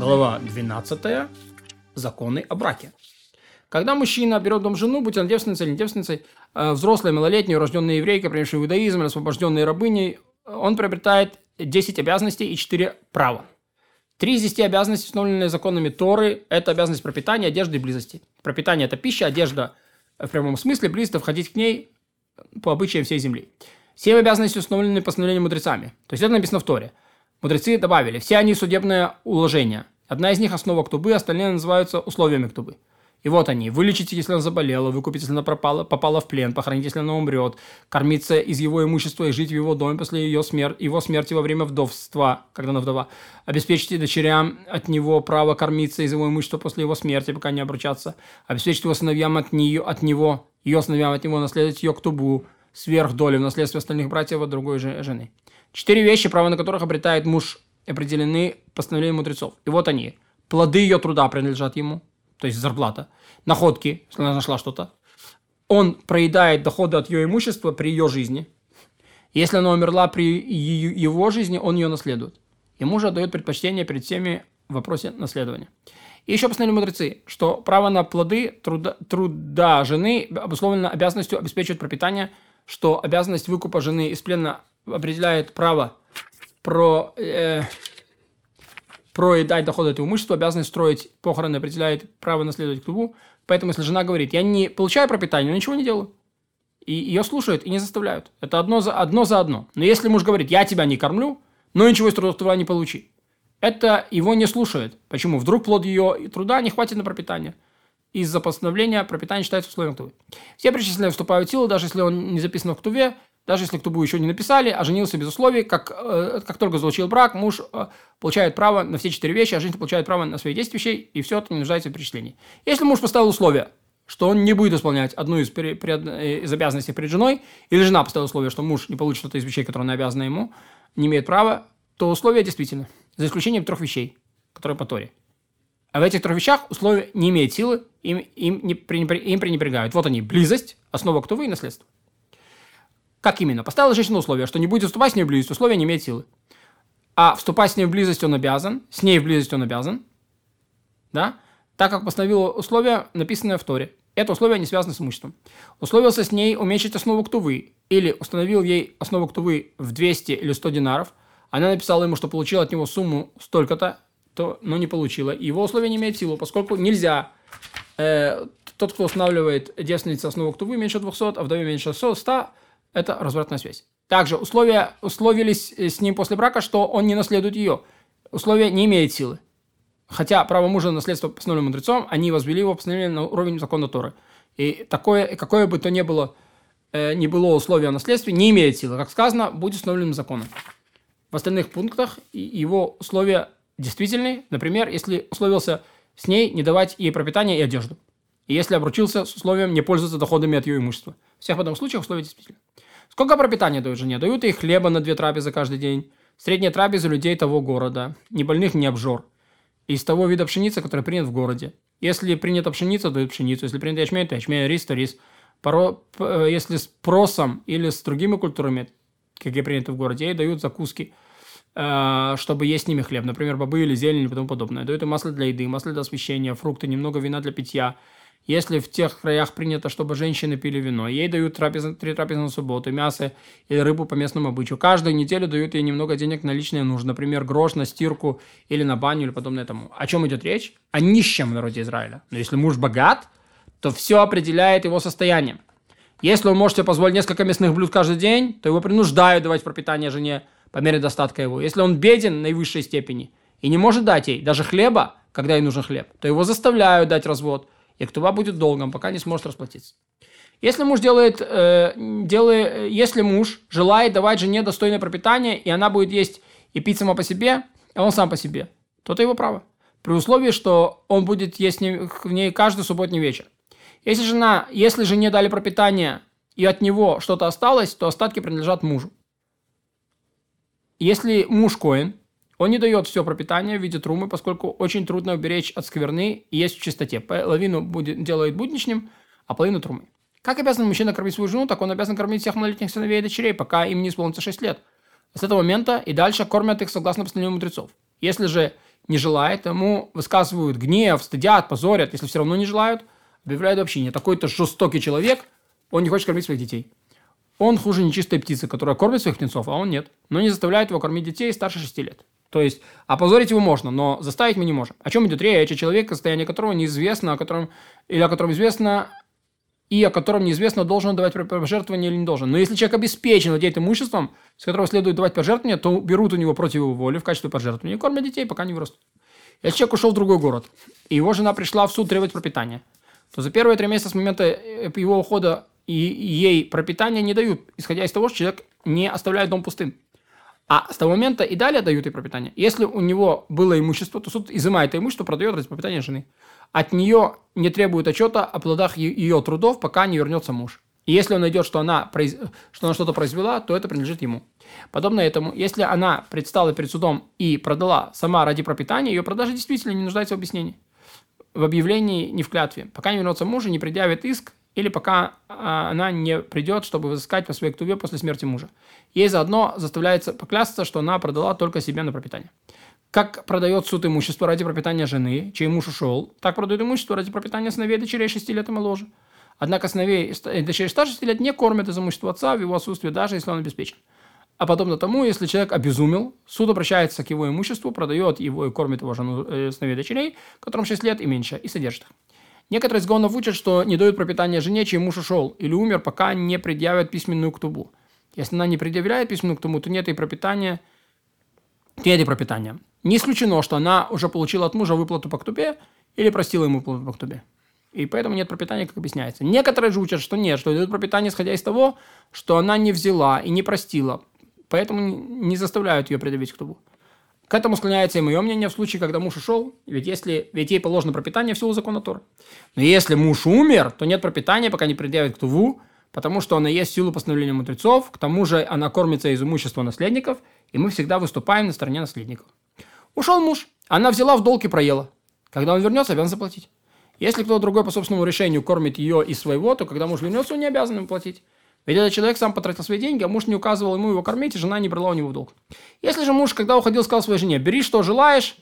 глава 12, законы о браке. Когда мужчина берет в дом жену, будь она девственницей или не девственницей, взрослая, малолетняя, урожденная еврейка, принявшая иудаизм, освобожденная рабыней, он приобретает 10 обязанностей и 4 права. 3 из 10 обязанностей, установленные законами Торы, это обязанность пропитания, одежды и близости. Пропитание – это пища, одежда в прямом смысле, близость – входить к ней по обычаям всей земли. 7 обязанностей, установленные постановлением мудрецами. То есть это написано в Торе. Мудрецы добавили, все они судебное уложение. Одна из них – основа ктубы, остальные называются условиями ктубы. И вот они. Вылечить, если она заболела, выкупить, если она попала в плен, похоронить, если она умрет, кормиться из его имущества и жить в его доме после его смерти во время вдовства, когда она вдова, обеспечить дочерям от него право кормиться из его имущества после его смерти, пока не обручаться, обеспечить его сыновьям ее сыновьям от него, наследовать ее ктубу, сверхдолю в наследстве остальных братьев от другой жены. 4 вещи, права на которых обретает муж, определены постановлением мудрецов. И вот они. Плоды ее труда принадлежат ему. То есть зарплата, находки, если она нашла что-то. Он проедает доходы от ее имущества при ее жизни. Если она умерла при его жизни, он ее наследует. И муж отдает предпочтение перед всеми в вопросе наследования. И еще постановили мудрецы, что право на плоды труда жены обусловлено обязанностью обеспечивать пропитание, что обязанность выкупа жены из плена определяет право проедать доходы от его имущества, обязанность строить похороны определяет право наследовать ктубу. Поэтому, если жена говорит, я не получаю пропитание, но ничего не делаю, и ее слушают и не заставляют. Это одно за одно. Но если муж говорит, я тебя не кормлю, но ничего из труда не получи, это его не слушают. Почему? Вдруг плод ее труда не хватит на пропитание. Из-за постановления пропитание считается условием ктубы. Все причисленные вступают в силу, даже если он не записан в ктубе, даже если ктубу еще не написали, а женился без условий, как только заключил брак, муж получает право на все 4 вещи, а женщина получает право на свои 10 вещей, и все это не нуждается в перечислении. Если муж поставил условие, что он не будет исполнять одну из обязанностей перед женой, или жена поставила условие, что муж не получит что-то из вещей, которые она обязана ему, не имеет права, то условия действительно, за исключением 3 вещей, которые по Торе. А в этих 3 вещах условия не имеют силы, им пренебрегают. Вот они, близость, основа ктубы и наследство. Как именно? Поставила женщина условие, что не будет вступать с ней в близость, условие не имеет силы. А вступать с ней в близость он обязан, с ней в близость он обязан, да? Так как постановило условие, написанное в Торе. Это условие не связано с имуществом. Условился с ней уменьшить основу ктувы, или установил ей основу ктувы в 200 или 100 динаров, она написала ему, что получила от него сумму столько-то, но не получила. И его условие не имеет силу, поскольку нельзя... тот, кто устанавливает девственнице основу ктувы меньше 200, а вдове меньше 100, это развратная связь. Также условились с ним после брака, что он не наследует ее. Условие не имеет силы. Хотя право мужа на наследство постановлено мудрецом, они возвели его постановление на уровень закона Торы. И такое, какое бы то ни было, условие о наследстве, не имеет силы. Как сказано, будет установлено законом. В остальных пунктах его условия действительны. Например, если условился с ней не давать ей пропитание и одежду. И если обручился с условием не пользоваться доходами от ее имущества. Всех в этом случае условия действительно. Сколько пропитания дают жене? Дают ей хлеба на 2 трапезы каждый день. Средняя трапеза людей того города. Ни больных, ни обжор. Из того вида пшеницы, который принят в городе. Если принята пшеница, дают пшеницу. Если принята ячмень, то ячмень, рис, то рис. Если с просом или с другими культурами, какие приняты в городе, ей дают закуски, чтобы есть с ними хлеб. Например, бобы или зелень и тому подобное. Дают и масло для еды, масло для освещения, фрукты, немного вина для питья. Если в тех краях принято, чтобы женщины пили вино, ей дают 3 трапезы на субботу, мясо и рыбу по местному обычаю. Каждую неделю дают ей немного денег на личные нужды, например, грош на стирку или на баню или подобное тому. О чем идет речь? О нищем в народе Израиля. Но если муж богат, то все определяет его состояние. Если он может себе позволить несколько мясных блюд каждый день, то его принуждают давать пропитание жене по мере достатка его. Если он беден наивысшей степени и не может дать ей даже хлеба, когда ей нужен хлеб, то его заставляют дать развод. И ктуба будет долгом, пока не сможет расплатиться. Если муж желает давать жене достойное пропитание, и она будет есть и пить сама по себе, а он сам по себе, то это его право. При условии, что он будет есть в ней каждый субботний вечер. Если жене дали пропитание, и от него что-то осталось, то остатки принадлежат мужу. Если муж коэн, он не дает все пропитание в виде трумы, поскольку очень трудно уберечь от скверны и есть в чистоте. Половину делает будничным, а половину трумы. Как обязан мужчина кормить свою жену, так он обязан кормить всех малолетних сыновей и дочерей, пока им не исполнится 6 лет. С этого момента и дальше кормят их согласно постановлению мудрецов. Если же не желает, ему высказывают гнев, стыдят, позорят. Если все равно не желают, объявляют общение. Такой-то жестокий человек, он не хочет кормить своих детей. Он хуже нечистой птицы, которая кормит своих птенцов, а он нет. Но не заставляет его кормить детей старше 6 лет. То есть опозорить его можно, но заставить мы не можем. О чем идет речь? О человеке, состояние которого неизвестно, о котором, или о котором известно, и о котором неизвестно, должен он давать пожертвование или не должен. Но если человек обеспечен владеет имуществом, с которого следует давать пожертвование, то берут у него против его воли в качестве пожертвования и кормят детей, пока не вырастут. Если человек ушел в другой город, и его жена пришла в суд требовать пропитания, то за первые 3 месяца с момента его ухода и ей пропитание не дают, исходя из того, что человек не оставляет дом пустым. А с того момента и далее дают ей пропитание. Если у него было имущество, то суд изымает это имущество, продает ради пропитания жены. От нее не требует отчета о плодах ее трудов, пока не вернется муж. И если он найдет, что она что-то произвела, то это принадлежит ему. Подобно этому, если она предстала перед судом и продала сама ради пропитания, ее продажа действительно не нуждается в объяснении, в объявлении, не в клятве. Пока не вернется муж и не предъявит иск, или пока она не придет, чтобы взыскать по своей ктубе после смерти мужа. Ей заодно заставляется поклясться, что она продала только себя на пропитание. Как продает суд имущество ради пропитания жены, чей муж ушел, так продает имущество ради пропитания сыновей и дочерей 6 лет и моложе. Однако сыновей и дочерей старше 6 лет не кормят из имущества отца в его отсутствии, даже если он обеспечен. А подобно тому, если человек обезумел, суд обращается к его имуществу, продает его и кормит его жену, сыновей и дочерей, которым 6 лет и меньше, и содержит их. Некоторые из гаонов учат, что не дают пропитание жене, чей муж ушел или умер, пока не предъявят письменную ктубу. Если она не предъявляет письменную ктубу, то нет и пропитания. Не исключено, что она уже получила от мужа выплату по ктубе или простила ему выплату по ктубе. И поэтому нет пропитания, как объясняется. Некоторые же учат, что нет, что дают пропитание, исходя из того, что она не взяла и не простила. Поэтому не заставляют ее предъявить ктубу. К этому склоняется и мое мнение в случае, когда муж ушел, ведь ей положено пропитание в силу закона Тора. Но если муж умер, то нет пропитания, пока не предъявит ктуву, потому что она есть в силу постановления мудрецов, к тому же она кормится из имущества наследников, и мы всегда выступаем на стороне наследников. Ушел муж, она взяла в долг и проела. Когда он вернется, обязан заплатить. Если кто-то другой по собственному решению кормит ее из своего, то когда муж вернется, он не обязан ему платить. Ведь этот человек сам потратил свои деньги, а муж не указывал ему его кормить, и жена не брала у него в долг. Если же муж, когда уходил, сказал своей жене: «Бери, что желаешь,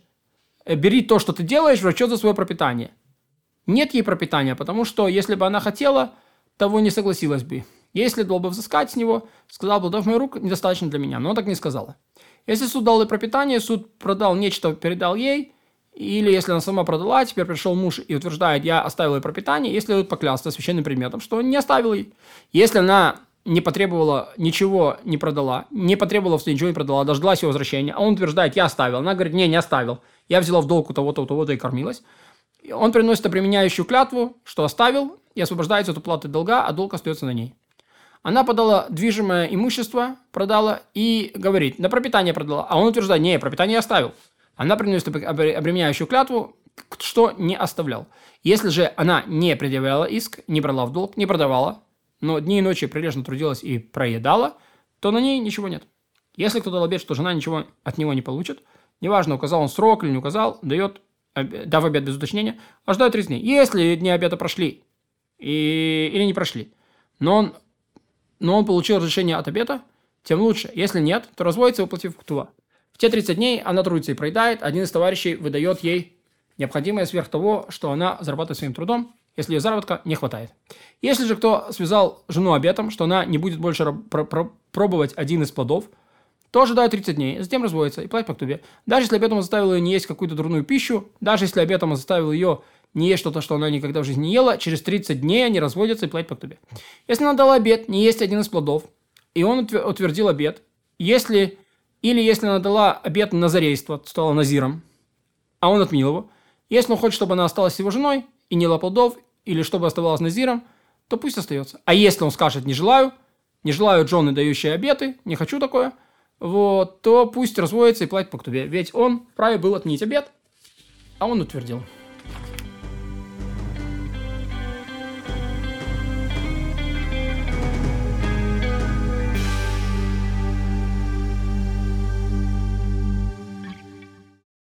бери то, что ты делаешь, в расчет за свое пропитание». Нет ей пропитания, потому что, если бы она хотела, того не согласилась бы. Ей следовало бы взыскать с него, сказал бы: «Плодов моих рук недостаточно для меня», но она так не сказала. Если суд дал ей пропитание, суд продал нечто, передал ей, или если она сама продала, теперь пришел муж и утверждает: «Я оставил ей пропитание», ей следует поклясться священным предметом, что он не оставил ей. Если она не потребовала, ничего не продала, не потребовала, ничего не продала, дождалась его возвращения, а он утверждает: «Я оставил». Она говорит: «Не, не оставил. Я взяла в долг у того-то и кормилась». Он приносит обременяющую клятву, что оставил, и освобождается от уплаты долга, а долг остается на ней. Она подала движимое имущество, продала и говорит: «На пропитание продала». А он утверждает: «Не, пропитание я оставил». Она приносит обременяющую клятву, что не оставлял. Если же она не предъявляла иск, не брала в долг, не продавала, но дни и ночи прилежно трудилась и проедала, то на ней ничего нет. Если кто дал обет, что жена ничего от него не получит, неважно, указал он срок или не указал, дав обет без уточнения, ожидают 3 дня. Если дни обета прошли или не прошли, но он получил разрешение от обета, тем лучше. Если нет, то разводится, уплатив ктува. В те 30 дней она трудится и проедает. Один из товарищей выдает ей необходимое сверх того, что она зарабатывает своим трудом, если ее заработка не хватает. Если же кто связал жену обетом, что она не будет больше пробовать один из плодов, то ожидает 30 дней, затем разводится и платит по ктубе. Даже если обетом он заставил ее не есть какую-то дурную пищу, даже если обетом он заставил ее не есть что-то, что она никогда в жизни не ела, через 30 дней они разводятся и платят по ктубе. Если она дала обет не есть один из плодов, и он утвердил обет, если она дала обет назорейство, стала назиром, а он отменил его. Если он хочет, чтобы она осталась его женой и не ела плодов, или чтобы оставалась назиром, то пусть остается. А если он скажет: не желаю жены, дающие обеты, не хочу такое, то пусть разводится и платит по ктубе. Ведь он вправе был отменить обет, а он утвердил.